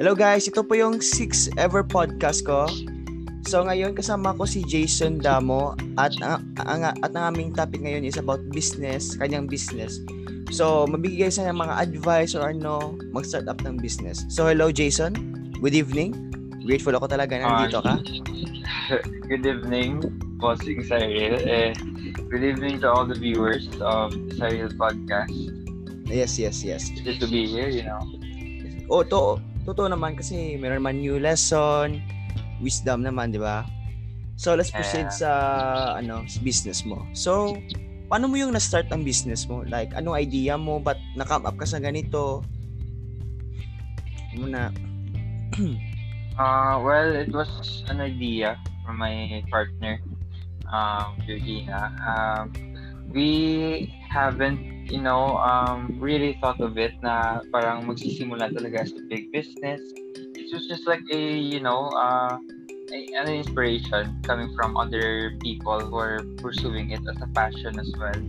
Hello guys, ito po yung 6th ever podcast ko. So ngayon kasama ko si Jason Daamo at ang aming topic ngayon is about business, kanyang business. So mabigay siya ng mga advice or ano, mag-start up ng business. So hello Jason, good evening. Grateful ako talaga nandito ka. Good evening, bossing Saril. Good evening to all the viewers of Saril podcast. Yes. It's good to be here, you know. Oh, totoo naman kasi meron man new lesson, wisdom naman, di ba? So, let's proceed sa business mo. So, paano mo yung na-start ang business mo? Like, anong idea mo? Ba't na-come up ka sa ganito? Muna. Well, it was an idea from my partner, Virgina. We haven't really thought of it na parang magsisimula talaga sa big business. It was just like an inspiration coming from other people who are pursuing it as a passion as well.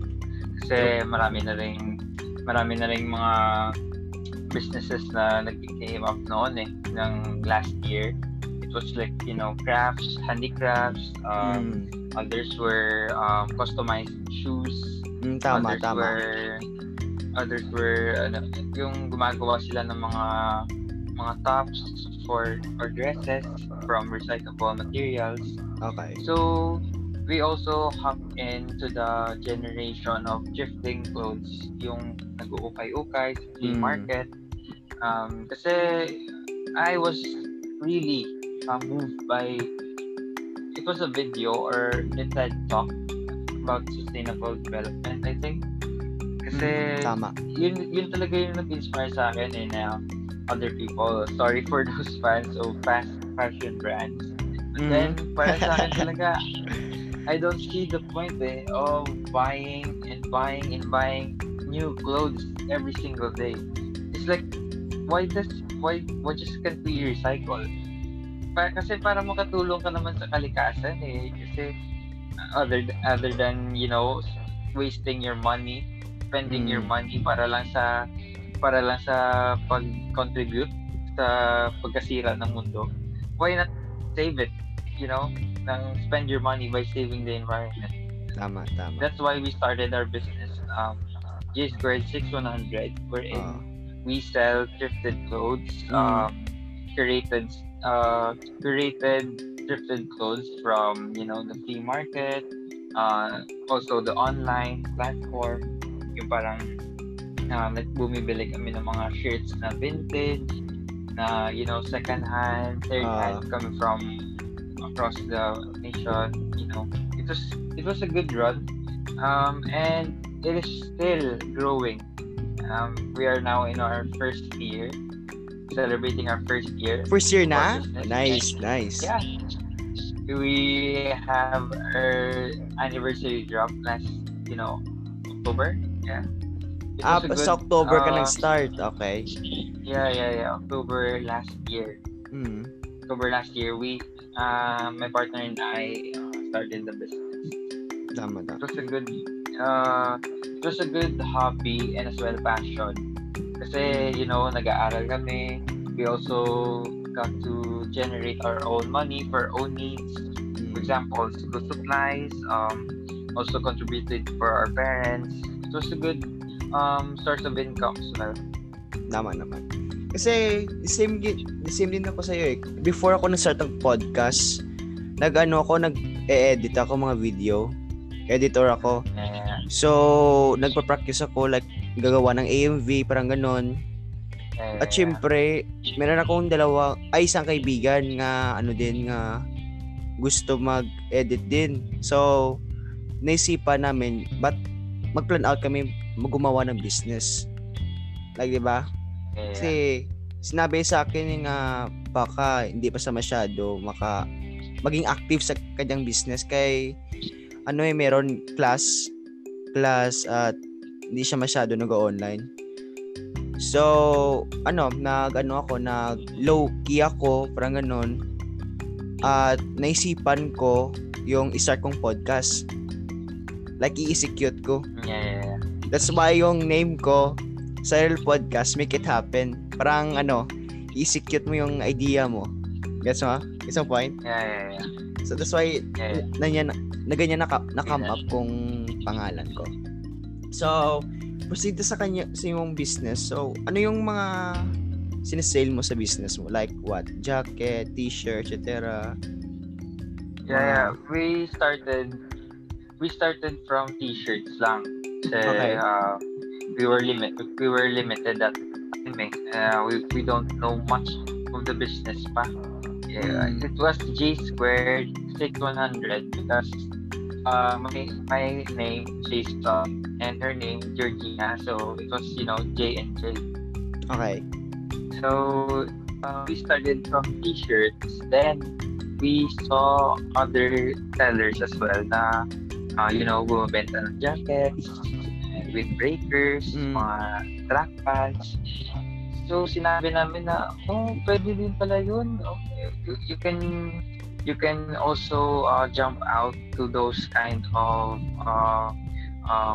Kasi marami na ring mga businesses na nag-came up noon ng last year. It was like, crafts, handicrafts, others were customized shoes. Tama. Others were yung gumagawa sila ng mga tops or dresses from recyclable materials. Okay. So, we also hop into the generation of thrifting clothes, yung nag-uukay-ukay sa flea market. Kasi I was really moved by, it was a video or a TED Talk about sustainable development, I think. Kasi yun talaga yung nag-inspire sa akin and other people. Sorry for those fans of fast fashion brands. But then, para sa akin talaga, I don't see the point of buying new clothes every single day. It's like, why just can't we recycle? Kasi para makatulong ka naman sa kalikasan kasi other than wasting your money, spending your money para lang sa pag-contribute sa pagkasira ng mundo. Why not save it? Spend your money by saving the environment. Tama. That's why we started our business, J Squared 6100, wherein we sell thrifted clothes, curated thrifted clothes from the flea market, also the online platform. Yung parang bumibili kami ng mga shirts na vintage na second hand, third hand, coming from across the nation. It was a good run, and it is still growing. We are now in our first year, celebrating our first year. First year na? Nice. Yeah. We have our anniversary drop last, October. Yeah. Sa October ka nag-start. Okay. Yeah. October last year, we, my partner and I, started the business. Tama. It was a good hobby and as well passion. Kasi, nag-aaral kami. We also got to generate our own money for our own needs. For example, school supplies, also contributed for our parents. It was a good source of income. So, naman. Kasi, same din ako sa'yo. Before ako nag-start ng podcast, nag-edit ako mga video. Editor ako. So, nagpa-practice ako like, gagawa ng AMV, parang ganon. At syempre, meron akong isang kaibigan nga, nga gusto mag-edit din. So, naisipan namin, but mag-plan out kami gumawa ng business. Like, diba? Kasi, sinabi sa akin nga, baka hindi pa sa masyado maging active sa kanyang business. Kay, meron class at hindi siya masyado nag-online. So, nag-low-key ako, parang ganun. At naisipan ko yung i-start kong podcast. Like, i-execute ko. Yeah. That's why yung name ko, Saril Podcast, Make It Happen. Parang i-execute mo yung idea mo. Gets mo? It's a point? Yeah. So that's why na ganyan na-come up kung pangalan ko. So, proceed sa kanya sa imong business. So, ano yung mga sinesale mo sa business mo? Like what? Jacket, t-shirt, etc. Yeah. We started from t-shirts lang. Kasi, okay. We were limited at time. We don't know much of the business pa. Yeah, it was J Squared 6100 because my name Jason and her name Georgina, so it was J and J. Okay. So we started from t-shirts. Then we saw other sellers as well na bumibenta ng jackets, windbreakers, mga trackpads. So sinabi namin na pwede din pala yun. You can also jump out to those kind of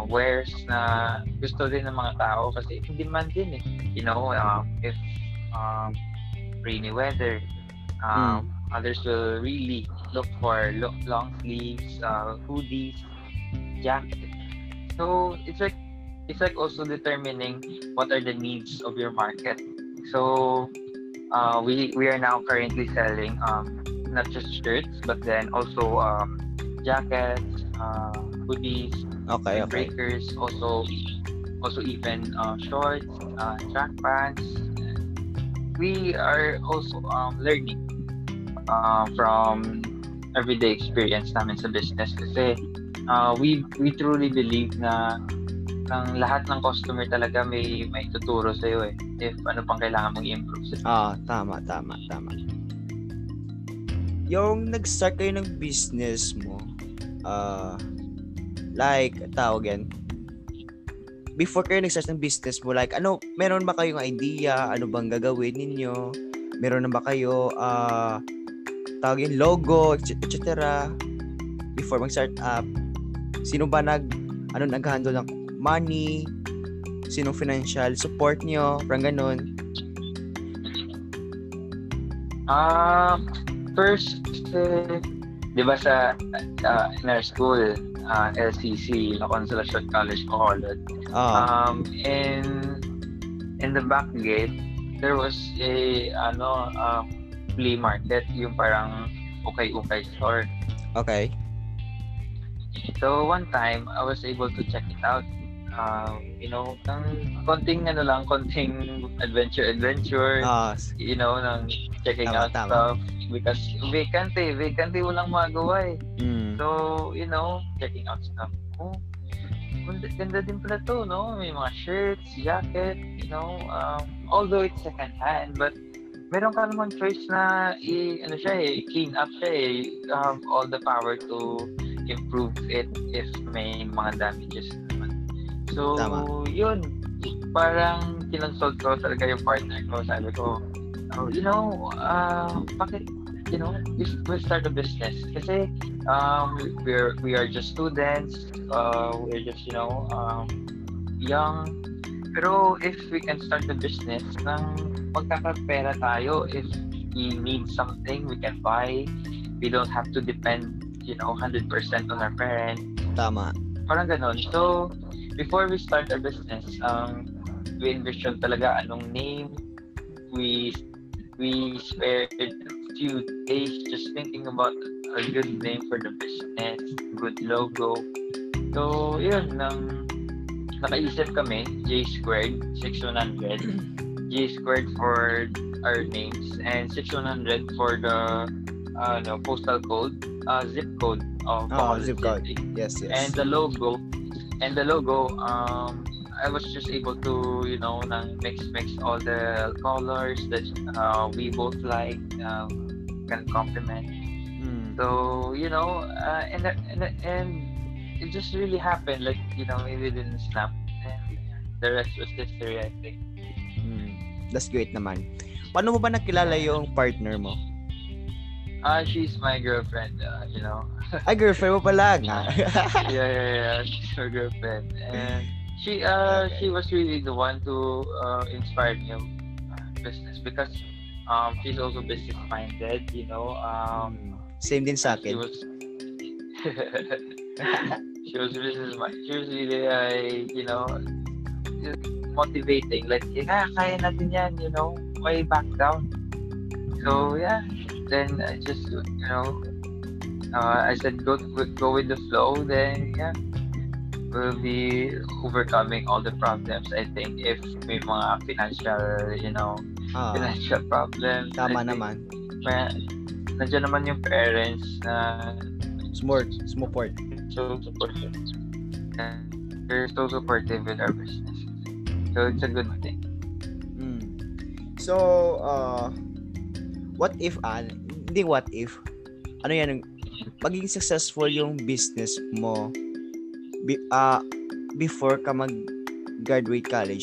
wares na gusto din ng mga tao kasi in demand din eh. If rainy weather, others will really look for long sleeves, hoodies, jackets. So it's like also determining what are the needs of your market. So we are now currently selling not just shirts but then also jackets, hoodies, breakers, also even shorts, track pants. We are also learning from everyday experience namin sa business kasi we truly believe na ng lahat ng customer talaga may tuturo sa iyo eh if ano pang kailangan mong i-improve sa. Tama. Yung nag-start kayo ng business mo, like tawagan. Before kayo nag-start ng business mo, like ano, meron ba kayong idea, ano bang gagawin ninyo? Meron na ba kayo tawagan logo, etc. Before mag-start up, sino ba nag-handle ng money, sinong financial support nyo, parang ganun? First, di ba sa in our school, LCC, La Consolacion College, Bacolod, in the back gate, there was a flea market, yung parang ukay-ukay store. Okay. So one time, I was able to check it out. Konting adventure. Checking out stuff because vacant, walang magawa eh. So, checking out stuff. Oh, ganda din pala to, no? May mga shirts, jacket, although it's second hand, but meron ka naman choice na clean up siya eh. You have all the power to improve it if may mga damages. So, tama. Yun, parang kinonsult ko talaga yung partner ko. Sabi ko, bakit, we'll start a business. Kasi, we are just students, we're just, young. Pero, if we can start a business, nang magkakapera tayo, if we need something, we can buy. We don't have to depend, 100% on our parents. Tama. Parang ganun. So, before we start our business, we envisioned talaga anong name. We spared a few days just thinking about a good name for the business, good logo. So, yun, nakaisip kami, J Squared 6100, J Squared for our names, and 6100 for the postal code, zip code of zip code. Yes. And the logo. I was just able to, mix all the colors that we both like, can complement. So, and it just really happened, like, within the snap. And the rest was history, I think. That's great naman. Paano mo ba nakilala yung partner mo? She's my girlfriend, girlfriend mo pala. Yeah. She's her girlfriend. And she she was really the one who inspired me in business because She's also business-minded, you know. Same din sa akin. She was business-minded. She was really, you know, motivating. Like, yeah, kaya natin yan, you know, way back down. So, yeah. Then, I just, you know, I said, go with the flow. Then, yeah. We'll be overcoming all the problems, I think, if may mga financial, you know, financial problems. Tama naman. Nandiyan naman yung parents na support. So supportive. They're so supportive with our business. So it's a good thing. Mm. So, what if, ano yan, pagiging successful yung business mo, before ka mag-graduate college,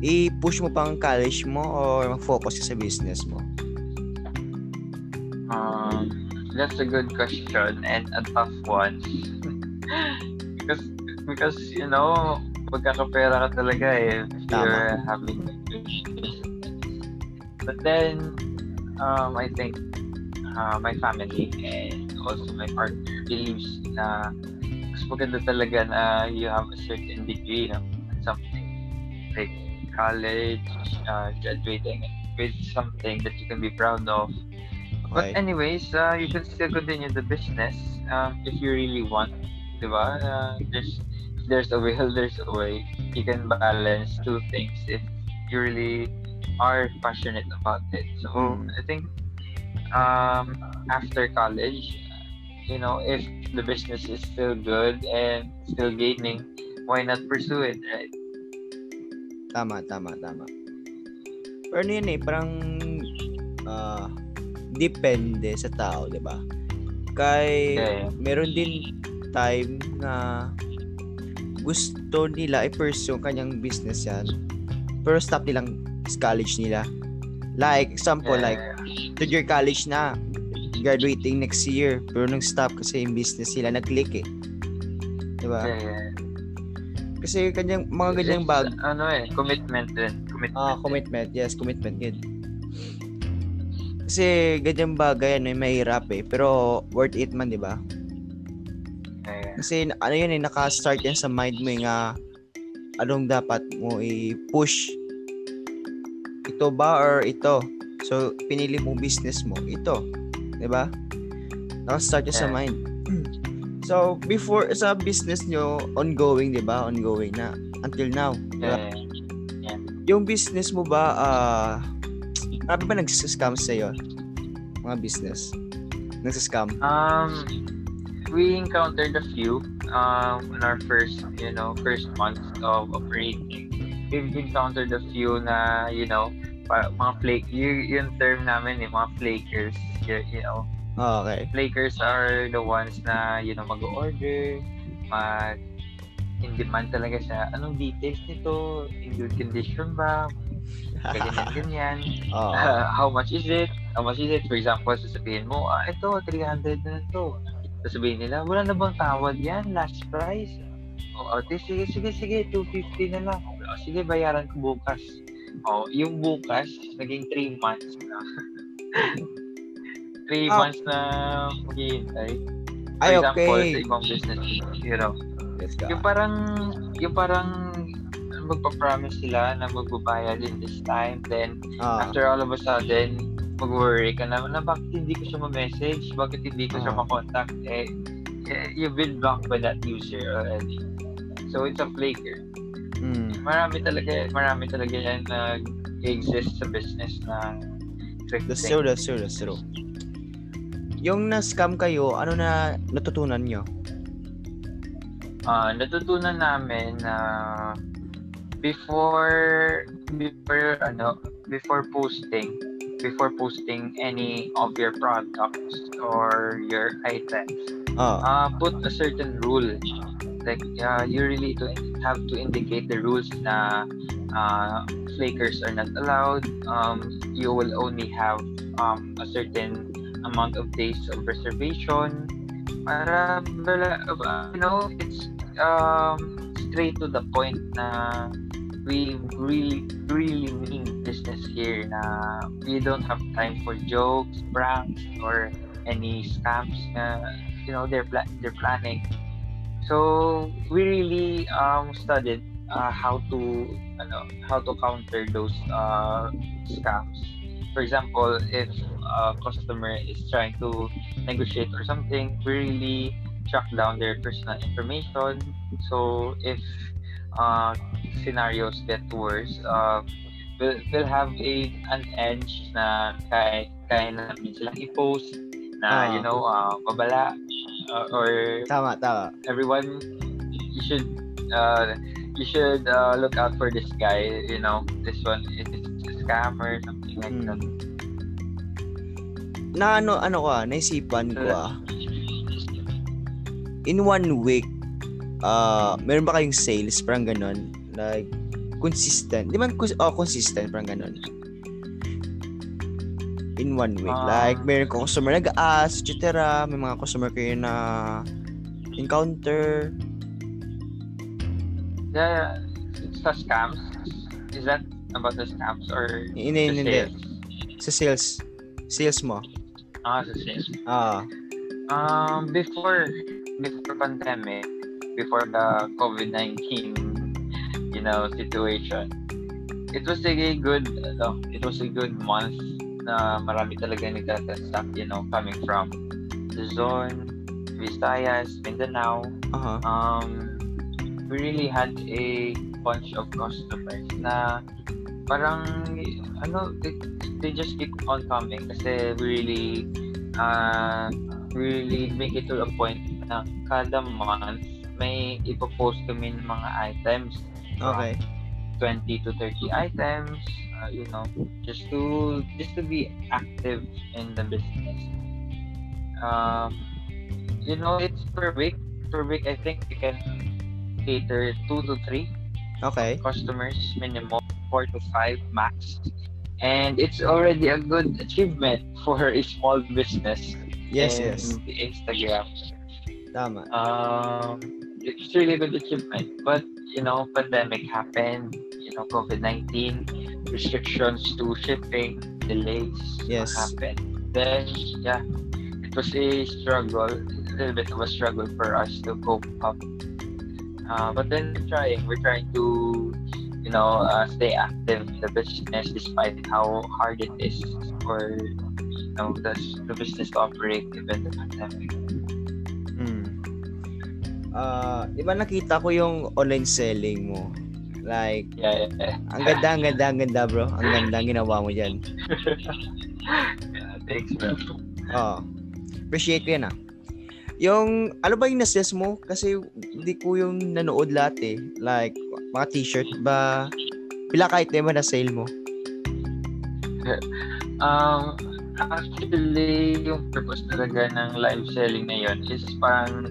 i-push mo pang college mo or mag-focus ka sa business mo? That's a good question and a tough one. because you know, magkakapera ka talaga eh if you're having a business. But then, I think my family and also my partner believes na maganda talaga na you have a certain degree, you know, something like college, graduating with something that you can be proud of. But anyways, you can still continue the business if you really want, diba? There's a will, there's a way. You can balance two things if you really are passionate about it. So I think after college, you know, if the business is still good and still gaining, why not pursue it, right? Tama. Pero yun eh, parang depende sa tao, di ba? Kaya meron din time na gusto nila i-pursue kanyang business yan, pero stop nilang college nila. Like, example, like, third-year college na, graduating next year, pero nag-stop kasi yung business nila, nag-click eh. Diba? Yeah. Kasi kanyang, mga ganyang bag. Ano eh, commitment din. Commitment. Yes, commitment din. Kasi ganyang bagay, ano yung mahirap eh. Pero worth it man, diba? Yeah. Kasi ano yun eh, naka-start yan sa mind mo yung anong dapat mo i-push. Ito ba or ito? So, pinili mo business mo. Ito. Diba? Naka-start yun sa mind. So, before sa business nyo, ongoing, diba? Ongoing na. Until now. Diba? Yeah. Yung business mo ba, marami ba nagsiscam sa'yo? Mga business? Nagsiscam? We encountered a few in our first month of operating. We've encountered a few na, you know, mga flake, yung term namin eh, mga flakers. You know, flakers are the ones na, you know, mag-order, in-demand talaga siya, anong details nito, in good condition ba, ganyan. How much is it, for example, sasabihin mo, ito, 300 na ito, sasabihin nila, wala na bang tawad yan, last price, sige, 250 na lang, sige, bayaran ko bukas. Yung bukas, naging 3 months na. 3 months na maghihintay. For example, sa ibang business, you know, yung parang magpa-promise sila na magbabayad in this time, then after all of a sudden, mag-worry ka na bakit hindi ko siya ma-message, bakit hindi ko siya ma-contact, you've been blocked by that user already. So, it's a flaker. Marami talaga yan na exist sa business na that's true. Yung na-scam kayo, ano na natutunan nyo? Natutunan namin na before posting any of your products or your items, put a certain rule. Like, you really have to indicate the rules na flakers are not allowed. You will only have a certain amount of days of reservation. Para, you know, it's straight to the point na we really mean business here. We don't have time for jokes, pranks, or any scams. They're planning. So we really studied how to counter those scams. For example, if a customer is trying to negotiate or something, we really track down their personal information. So if scenarios get worse, we'll have an edge na kaya namin silang i-post na babala or tama. Everyone, you should look out for this guy. This one is a scammer, something like that. Na naisipan ko in 1 week, meron ba kayong sales parang ganun? Like, consistent. Di man consistent parang ganun. In 1 week. Like, meron ko customer nag-ask, etc. May mga customer kayo na encounter. Yeah. Sa scams? Is that about the scams or sales? Sa sales. Sales mo. Sa sales. Before pandemic, before the COVID-19 situation, it was a good month na marami talaga nagtatransact, coming from Luzon, Visayas, Mindanao. We really had a bunch of customers na parang they just keep on coming kasi we really make it to a point na kada month may ipopost kami ng mga items. Okay. 20 to 30 items, just to be active in the business. It's per week. Per week, I think we can cater 2 to 3. Okay. Customers minimum, 4 to 5 max. And it's already a good achievement for a small business. Yes. Instagram. Tama. It's really good achievement. But, pandemic happened. COVID-19, restrictions to shipping, delays. Yes. Happened. Then, it was a struggle. A little bit of a struggle for us to cope up. But then we're trying to, stay active in the business despite how hard it is for the business to operate even the pandemic. Diba nakita ko yung online selling mo? Like, yeah. Ang ganda, bro. Ang ganda ang ginawa mo dyan. Thanks, bro. Appreciate ko yan, Yung, ano ba yung na-sales mo? Kasi hindi ko yung nanood lahat, Like, mga t-shirt ba? Pila kahit na yung na-sale mo? Actually, yung purpose talaga ng live selling na yun is parang,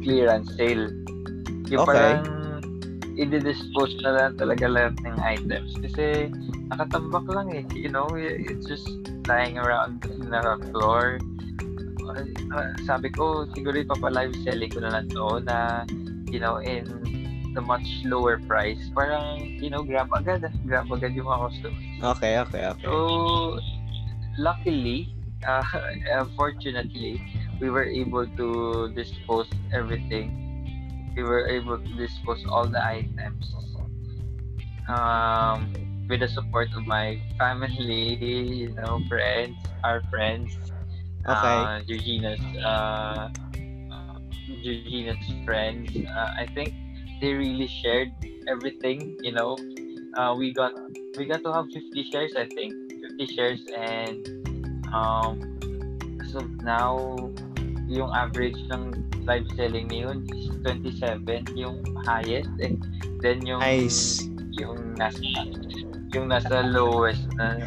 clearance sale. Yung parang i-dispose na lang talaga lahat ng items. Kasi nakatambak lang it's just lying around in the floor. Sabi ko, siguro ipapalive selling ko na lang to na, in the much lower price. Parang, grab agad yung mga customers. Okay. So, luckily, fortunately, we were able to dispose everything. We were able to dispose all the items with the support of my family, friends, our friends. Okay. Georgina's friends. I think they really shared everything. We got to have 50 shares. I think. Shares and so now yung average ng live selling niyon is 27 yung highest and then yung nice. yung nasa lowest na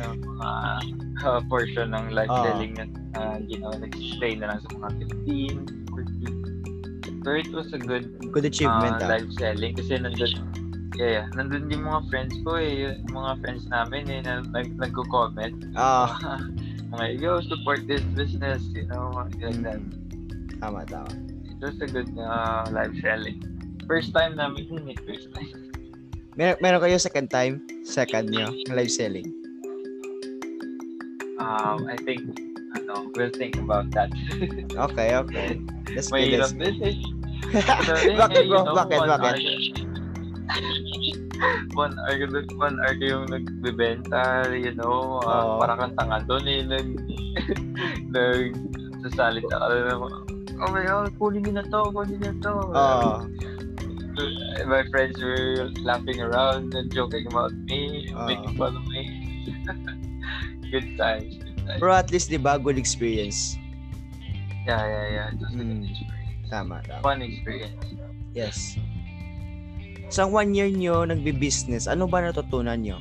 portion ng live selling na nag-stay na lang sa mga 15, 40. But it was a good achievement live selling kasi nandun yung mga friends ko yung mga friends namin na nagko-comment mga support this business like that. Tama it was a good live selling. First time namin Meron kayo second time? Second nyo? Live selling? I think, we'll think about that. Okay. Let's do this. Bakit? One hour yung nagbibenta, para kang tanga doon nagsasalita ka doon naman, oh my God, kunin niyo na to. My friends were laughing around and joking about me, making fun of me. Good times. Bro, at least diba, good experience. Yeah. Just a good experience. Tama. Fun experience. Yes. Sa 1 year nyo nagbi-business, ano ba natutunan nyo?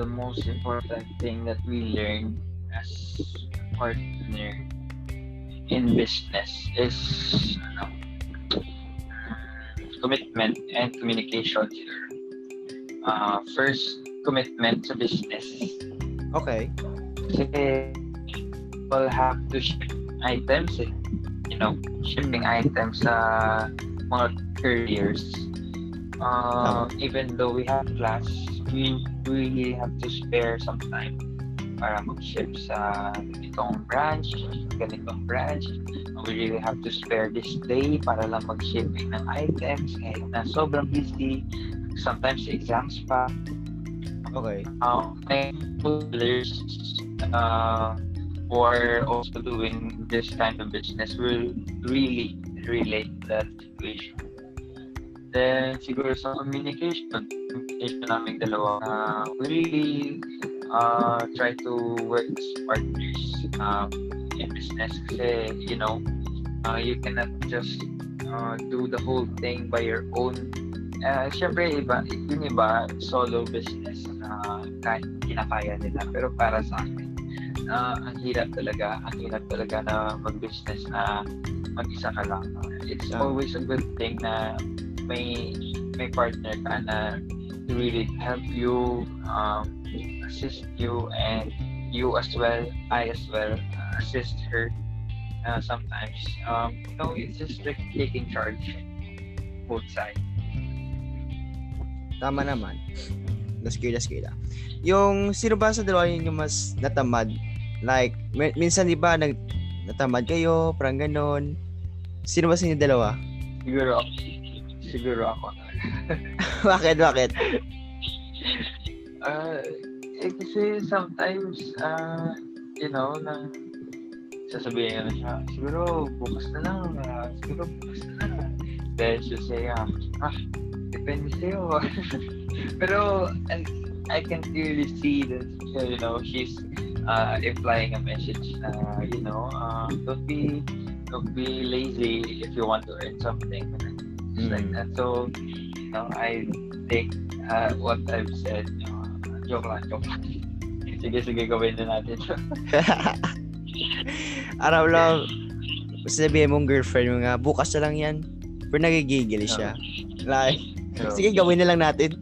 The most important thing that we learn as partner in business is commitment and communication. First, commitment to business. Okay. Kasi people have to ship items, shipping items sa mga couriers. Even though we have class, we really have to spare some time para mag-ship sa ganitong branch. We really have to spare this day para lang mag-shipping ng items kahit na sobrang busy, sometimes exams pa. Okay. Who are also doing this kind of business will really relate that situation. Then, siguro sa communication naming dalawa, we really try to work as partners in business. Kasi, you cannot just do the whole thing by your own. Siyempre, iba, solo business na kahit kinakaya nila. Pero para sa akin, ang hirap talaga na mag-business na mag-isa ka lang. It's always a good thing na may partner ka na to really help you, assist you, and you as well, I as well, assist her sometimes. It's just like taking charge both sides. Tama naman. That's good. Yung sino ba sa dalawa yung mas natamad? Like, minsan di ba natamad kayo, parang ganon. Sino ba sa inyo dalawa? Siguro ako. Bakit? Kasi sometimes, sasabihin na siya, siguro bukas na lang. Then she'll say, depende sa'yo. Pero, I can clearly see that she's implying a message. Don't be lazy if you want to earn something, like that. So I take what I've said. Joke lang. Sige, gawin na natin. Araw lang. Sabihin mong girlfriend mo nga, bukas na lang yan. Pero nagigigil siya. Like, sige, gawin na lang natin.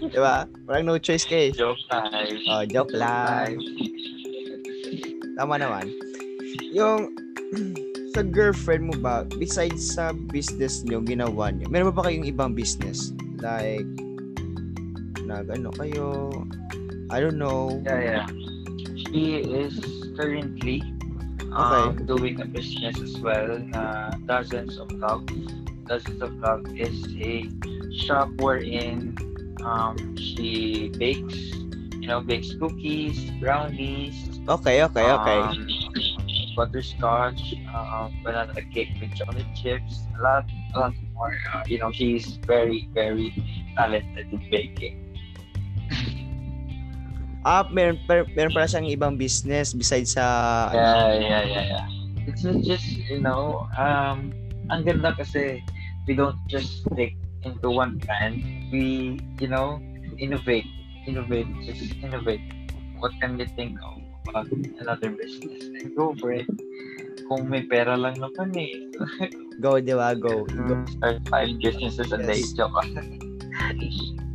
Diba? Parang no choice ka eh. Joke live. Tama naman. Yung sa girlfriend mo ba, besides sa business nyo, ginawa nyo, meron ba kayong ibang business? Like, kayo, I don't know. Yeah. She is currently doing a business as well na Dozens of Cubs. Dozens of Cubs is a shop wherein she bakes cookies, brownies, okay, butterscotch, banana cake with chocolate chips, a lot more. She's very, very talented in baking. Meron pala siyang ibang business besides sa yeah. It's not just ang ganda kasi we don't just take into one plan, we innovate. What can we think of another business? Go for it. Kung may pera lang na kami. Go. Start 5 businesses a day.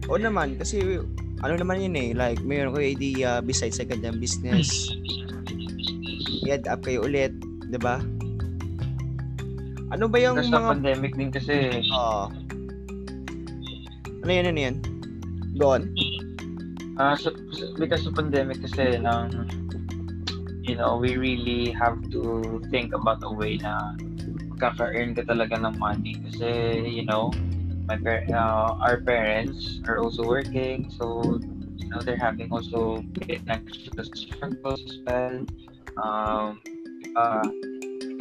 Oo naman, kasi ano naman yun eh, like mayroon kayo idea besides sa kanyang business. I-add up kayo ulit, diba? Ano ba yung mga... Sa pandemic din kasi. Oo. Ano yan? Go on. Because of pandemic kasi, you know, we really have to think about a way na kaka-earn ka talaga ng money. Kasi, you know, our parents are also working. So, you know, they're having also financial struggles as well.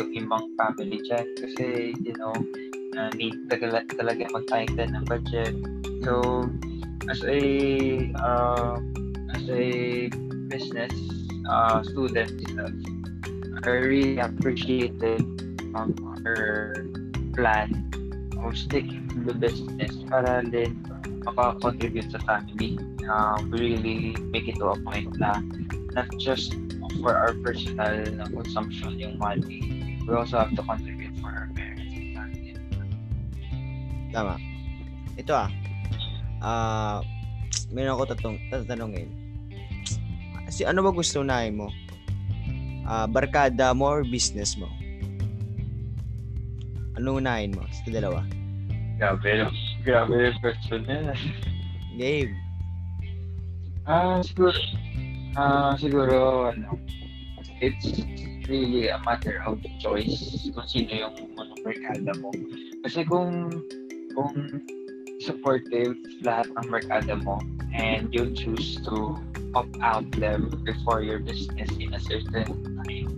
Yung ibang family check kasi, you know, need talaga mag-tighten ng budget. So, as a business student, I really appreciated our plan of sticking to the business para din makakontribute sa family. Really make it to a point na not just for our personal consumption yung money, we also have to contribute for our parents and family. Tama. Ito mayroon ako tatanungin. Si ano ba gusto nahin mo? Barkada mo or business mo? Ano unahin mo sa dalawa? Grabe yung question niya. Game. Siguro, it's really a matter of choice kung sino yung merkada mo. Kasi kung supportive lahat ng merkada mo and you choose to opt out them before your business in a certain time,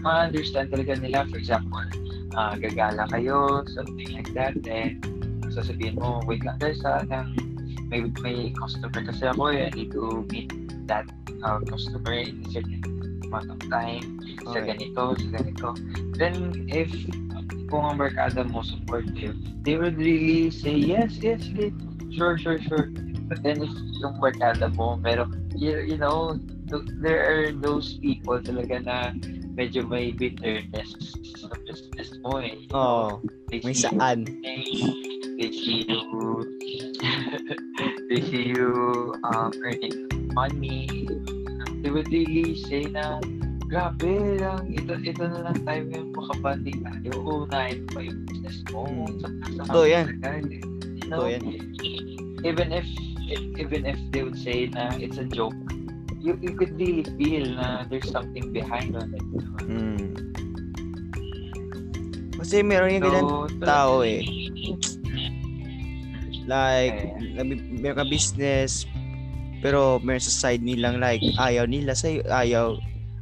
ma-understand talaga nila. For example, gagala kayo, something like that, and sasabihin mo, wait lang guys, may customer kasi ako, I need to meet that customer in a certain amount of time, sa ganito. Then, if kung ang merkada mo supportive, they would really say, yes, sure. But then, if yung merkada mo, meron, you know, there are those people talaga na medyo may bitterness sa business mo eh. Oo, may saan. They see you earning money, they would really say na grabe lang, ito na lang time yung makabanding tayo, unahin pa yung business mo. Ito yan. Even if they would say na it's a joke, you could really feel na there's something behind on it. Kasi meron yung ganyan tao eh. Like, meron ka business, pero meron sa side nilang like, ayaw nila sa'yo,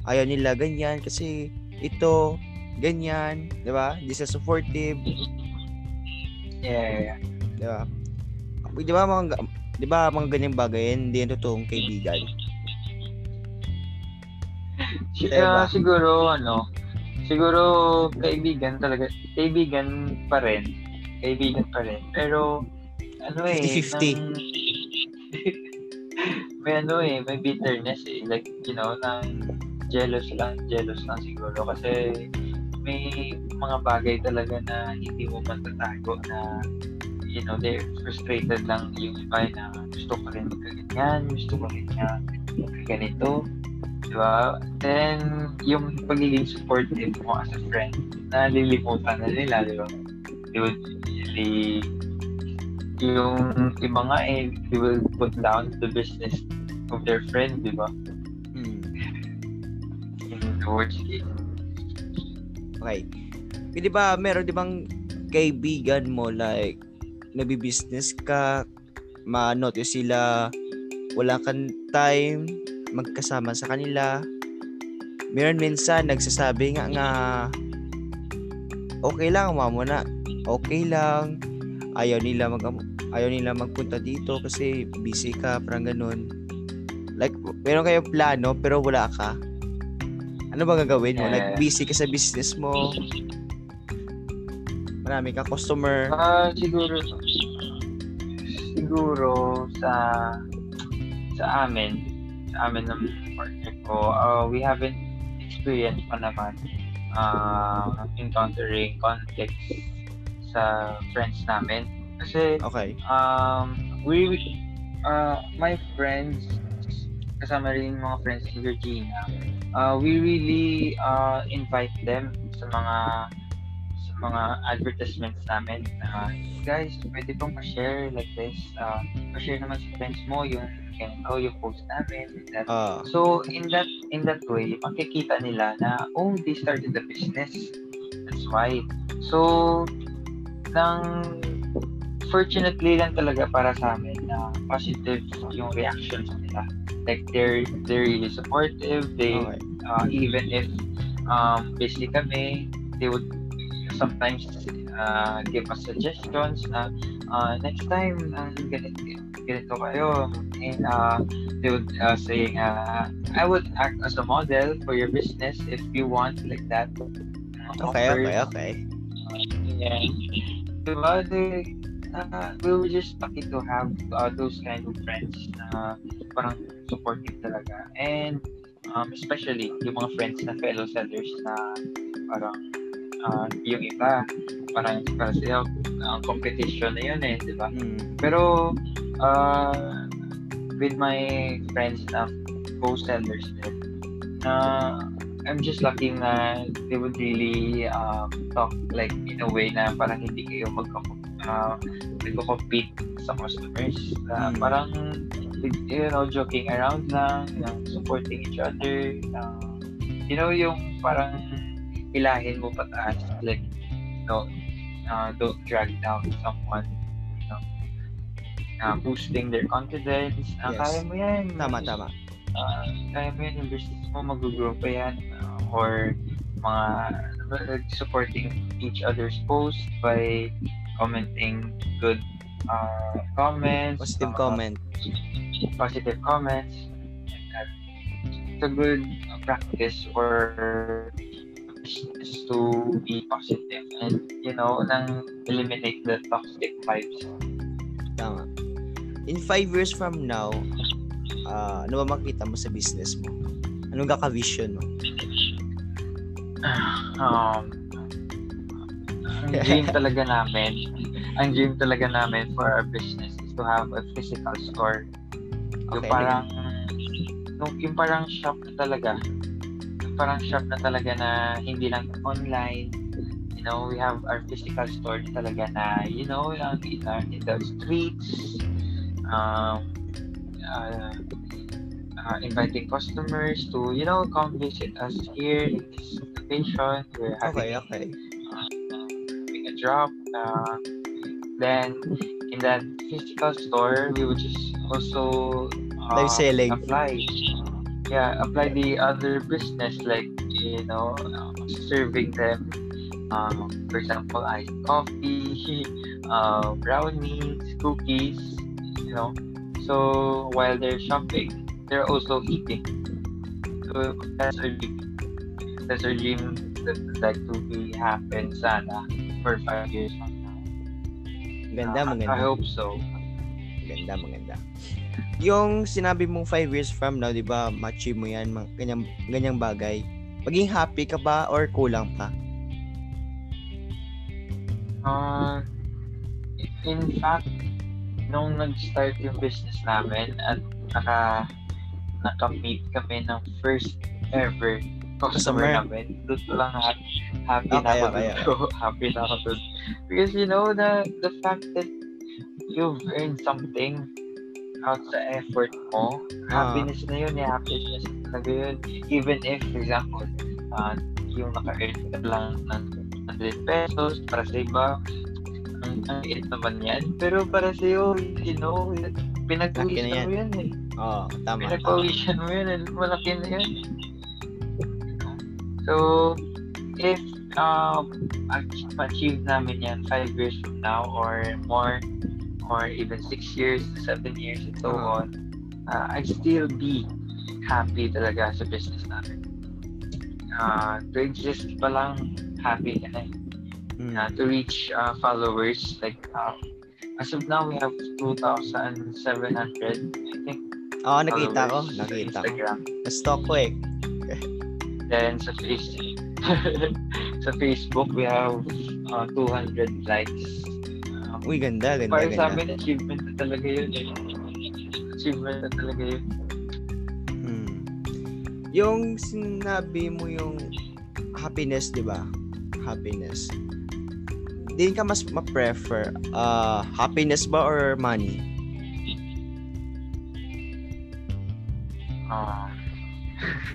ayaw nila ganyan, kasi ito, ganyan, di ba? Hindi siya supportive. Yeah. Di ba mga ganyang bagay, hindi yan totoong kaibigan. Diba? Siguro, kaibigan talaga, kaibigan pa rin, pero, 50-50. May bitterness eh. Like, you know, jealous lang siguro. Kasi may mga bagay talaga na hindi mo matatago na, you know, they're frustrated lang yung iba na gusto ko rin magkaganyan, ganito. Diba? Then, yung pagiging supportive mo as a friend, nalilimutan na nila, diba? They would really yung iba nga eh, they will put down the business of their friend, di ba? Okay. Di ba, meron di bang kaibigan mo, like, nabibusiness ka, ma-notice sila, wala kang time, magkasama sa kanila. Meron minsan, nagsasabi nga, okay lang, mamuna. Okay lang. Ayaw nila magpunta dito kasi busy ka, parang ganun. Like, meron kayong plano pero wala ka. Ano ba gagawin mo? Like, busy ka sa business mo. Marami ka customer. Siguro sa amin ng partner ko, we haven't experienced pa naman encountering conflicts sa friends namin kasi okay. My friends kasama rin mga friends ni Virgina, we really invite them sa mga mga advertisements namin na guys, pwede pong ma-share like this, ma-share naman sa friends mo yung oh, yung post namin that. So in that way makikita nila na oh, they started the business, that's why. So fortunately lang talaga para sa amin na positive yung reactions nila, like they're really supportive, they okay. Even if busy kami, they would sometimes give us suggestions na next time ganito kayo, and they would say I would act as a model for your business if you want, like that. Okay. Yeah. Diba, we were just lucky to have those kind of friends na parang supportive talaga, and especially yung mga friends na fellow sellers na parang yung iba parang sila ang competition na yun eh, di ba? Pero with my friends na co-sellers I'm just lucky na they would really talk like in a way na parang hindi kayo magko-compete sa customers, parang you know, joking around lang, supporting each other, you know, yung parang hilahin mo pataas, like don't drag down someone, you know, boosting their confidence. Yes. Kaya mo yan, tama kaya mo yan, yung business mo mag-grow pa yan, or mga supporting each other's posts by commenting good comments, positive comments, like that. It's a good practice for business to be positive and, you know, nang eliminate the toxic vibes. Tama. In 5 years from now, ano ba makita mo sa business mo? Anong kaka-vision mo? Ang dream talaga namin for our business is to have a physical store. Okay. Yung parang shop na talaga. Yung parang shop na talaga na hindi lang online. You know, we have our physical store talaga na, you know, in the streets, inviting customers to, you know, come visit us here in this location. We're having a drop. Then in that physical store, we would just also apply the other business, like, you know, serving them. For example, iced coffee, brownies, cookies, you know. So while they're shopping, they're also eating. So that's our dream that would like to be happen sana for 5 years from now. Maganda. I hope so. Maganda. Yung sinabi mong 5 years from now, di ba, ma-achieve mo yan, ganyang bagay. Maging happy ka ba or kulang pa? In fact, nung nag-start yung business namin at naka-meet kami ng first ever customer namin, doon lang happy na ako doon. Because you know, the fact that you've earned something out sa effort mo, happiness na yun, happiness na yun. Even if, for example, yung naka-earn ka lang ng 100 pesos para sa iba, ang it naman yan, pero para sa'yo, you know, pinag-uwisyan mo yan eh. Oo, tama. Pinag-uwisyan mo yan, malaki na yan. So, if achieve namin yan 5 years from now or more, or even 6 years, 7 years, and so on, I'd still be happy talaga sa business namin. To exist pa lang, happy ka na eh. To reach followers, like as of now we have 2,700, I think. Oh, nakita ko. Instagram. Na-stalk ko eh. Then sa Facebook we have 200 likes. Uy, ganda. Para sa amin, achievement na talaga yun. Yung sinabi mo yung happiness, di ba? din ka mas ma-prefer? Happiness ba or money?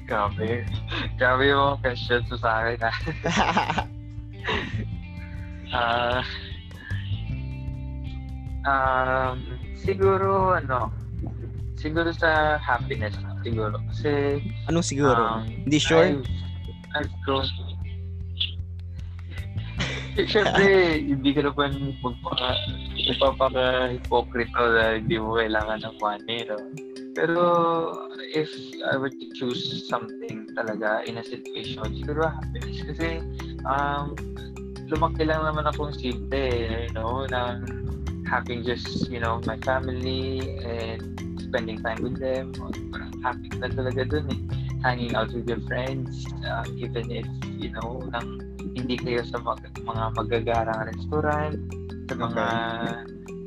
Grabe yung question to sa akin. Siguro sa happiness siguro. Kasi anong siguro? Hindi sure? I'm close. Siyempre, hindi ka naman magpapaka-hypocrite na hindi mo kailangan ng money. No? Pero if I were to choose something talaga in a situation, siguro happiness. Kasi lumaki lang naman akong simple, you know, na having just, you know, my family and spending time with them. Happy na talaga dun eh. Hanging out with your friends, even if, you know, hindi kayo sa mga magagarang restaurant, sa mga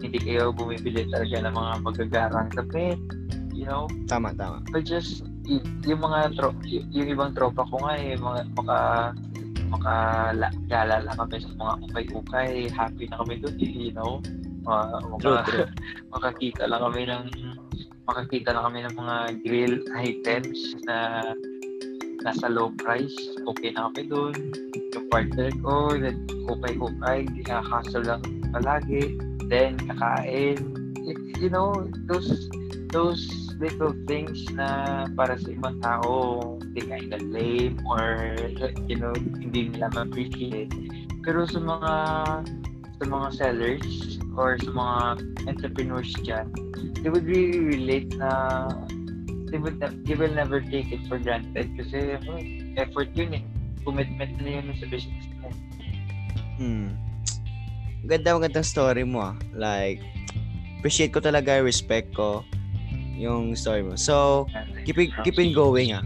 hindi kayo bumibili talaga ng mga magagarang tapet, you know. Tama. But just yung mga yung ibang tropa ko nga eh, makagala lang kami sa mga ukay-ukay, happy na kami doon, you know. True. Makakita lang kami ng mga grill items na nasa low price, okay na kami doon. Yung partner ko, kupay-kupay, hustle lang palagi, then kakain. You know, those little things na para sa ibang tao, hindi kind of lame or, you know, hindi nila ma-appreciate. Pero sa mga sellers or sa mga entrepreneurs dyan, they would really relate na they will never take it for granted kasi effort yun eh. Commitment na yun sa business nila. Magandang story mo ah. Like, appreciate ko talaga, respect ko yung story mo. So, keep it going ah.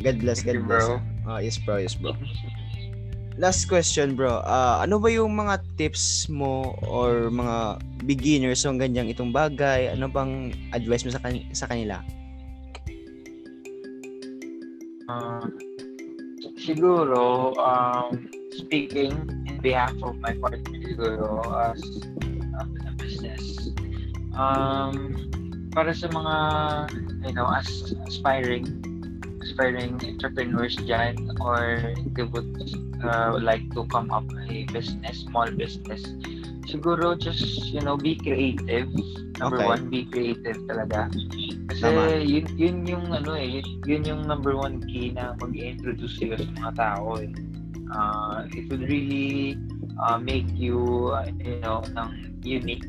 God bless. Yes bro. Last question bro. Ano ba yung mga tips mo or mga beginners ng ganyang itong bagay? Ano bang advice mo sa kanila? Siguro speaking in behalf of my partner siguro as a business. Para sa mga, you know, as aspiring entrepreneurs dyan or they would like to come up a business, small business, siguro just, you know, be creative. Number one, be creative talaga. Kasi yun yung number one key na mag-introduce sila sa mga tao eh. It will really make you, you know, unique.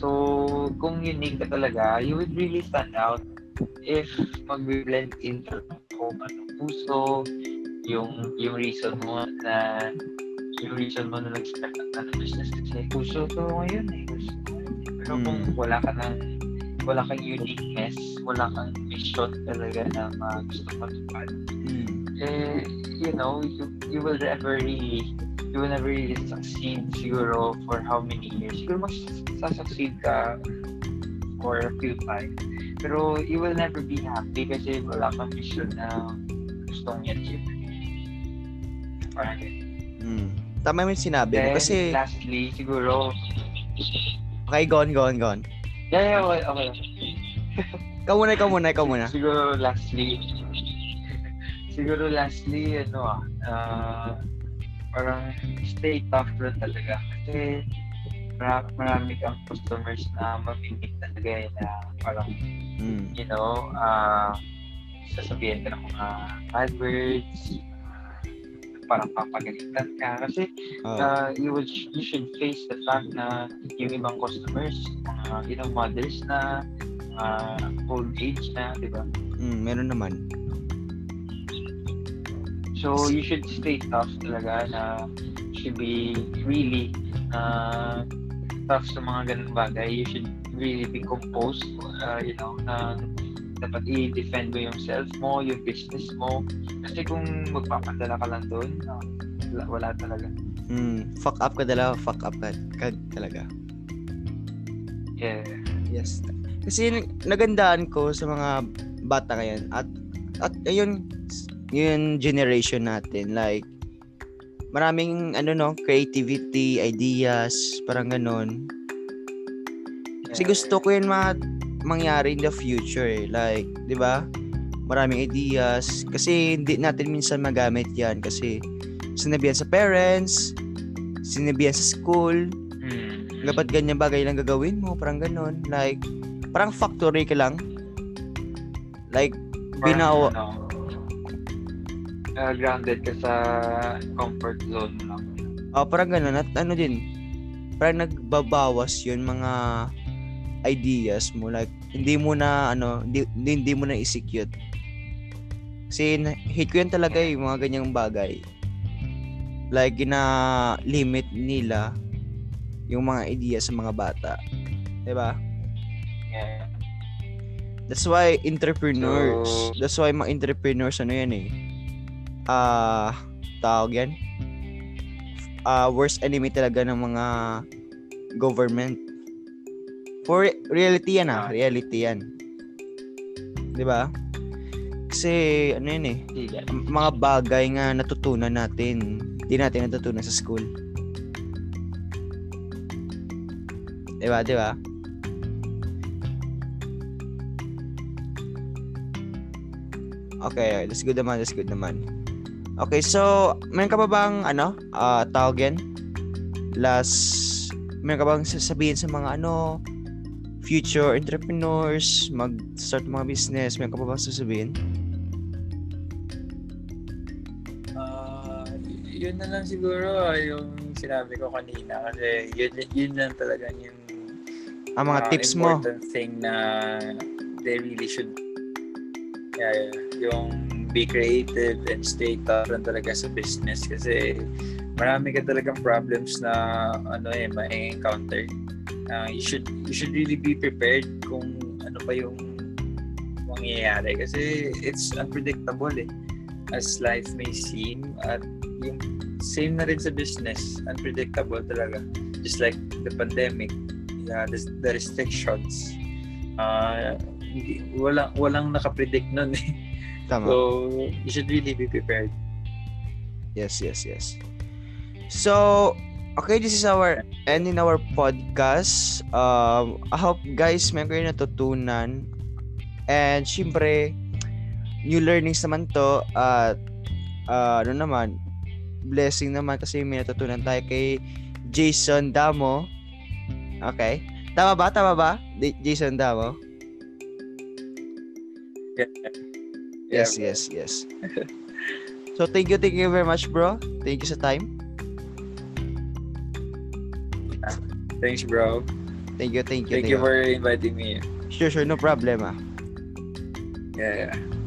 So, kung unique ka talaga, you would really stand out if mag-blend into kung anong puso, yung reason mo na nag-start na business kasi puso to ngayon eh. Pero kung wala kang uniqueness, wala kang mission talaga na gusto mo matupad, eh, you know, you will never really succeed siguro for how many years. Siguro magsasucceed ka for a few times. Pero you will never be happy kasi wala kang mission na gustong i-achieve. Alright. Tama yung sinabi mo kasi... lastly, siguro... Okay, gone. Yeah, okay. Ikaw muna. Siguro lastly, parang stay tough lang talaga kasi marami kang customers na mamimit talaga na parang you know, sasabihin ka ng mga bad words, parang papagalitan ka kasi you should face the fact na yung ibang customers mga, you know, mothers na old age na, di ba? Meron naman. So, you should stay tough talaga na should be really tough sa mga ganun bagay. You should really be composed, you know, na dapat i-defend mo yung self mo, yung business mo. Kasi kung magpapandala ka lang doon, wala talaga. Fuck up ka talaga. Yeah. Yes. Kasi nagandaan ko sa mga bata ngayon at ayun, yung generation natin, like maraming ano no, creativity, ideas, parang ganun. Kasi gusto ko yun mangyari in the future eh. Like, di ba? Maraming ideas. Kasi hindi natin minsan magamit yan. Kasi sinabihan sa parents, sinabihan sa school, dapat ganyan bagay lang gagawin mo. Parang ganun. Like, parang factory ka lang. Like, binawa. Grounded ka sa comfort zone lang. Parang ganun. At ano din, parang nagbabawas yun mga ideas mo, like hindi mo na ano, hindi mo na execute. Kasi hate ko yan talaga yung mga ganyang bagay. Like gina-limit nila yung mga ideas sa mga bata. 'Di ba? Yeah. That's why entrepreneurs, that's why mga entrepreneurs ano yan eh. Tawag yan. Worst enemy talaga ng mga government. For reality yan ah. Reality yan. Diba? Kasi, ano yun eh. Mga bagay nga natutunan natin. Hindi natin natutunan sa school. Diba? Diba? Okay, that's good naman. That's good naman. Okay, so, mayroon ka pa bang, ano, tawag yan? Last, mayroon ka bang sasabihin sa mga, ano, future entrepreneurs, mag-start mga business, may ka pa ba sasabihin? Yun na lang siguro yung sinabi ko kanina kasi yun lang talaga yung mga tips mo. Important thing na they really should yung be creative and stay tough lang talaga sa business kasi marami ka talagang problems na ano may encounter. You should really be prepared kung ano pa yung mangyayari kasi it's unpredictable eh. As life may seem at yung same na rin sa business, unpredictable talaga. Just like the pandemic, the restrictions. Walang nakapredict nun eh. Tama. So you should really be prepared. Yes. So okay, this is our end in our podcast. I hope guys may kayo natutunan. And syempre, new learnings naman to at ano naman, blessing naman kasi may natutunan tayo kay Jason Daamo. Okay. Tama ba? Jason Daamo? Yes. So thank you very much, bro. Thank you sa time. Thanks, bro. Thank you. Thank you for inviting me. Sure, no problem. Yeah.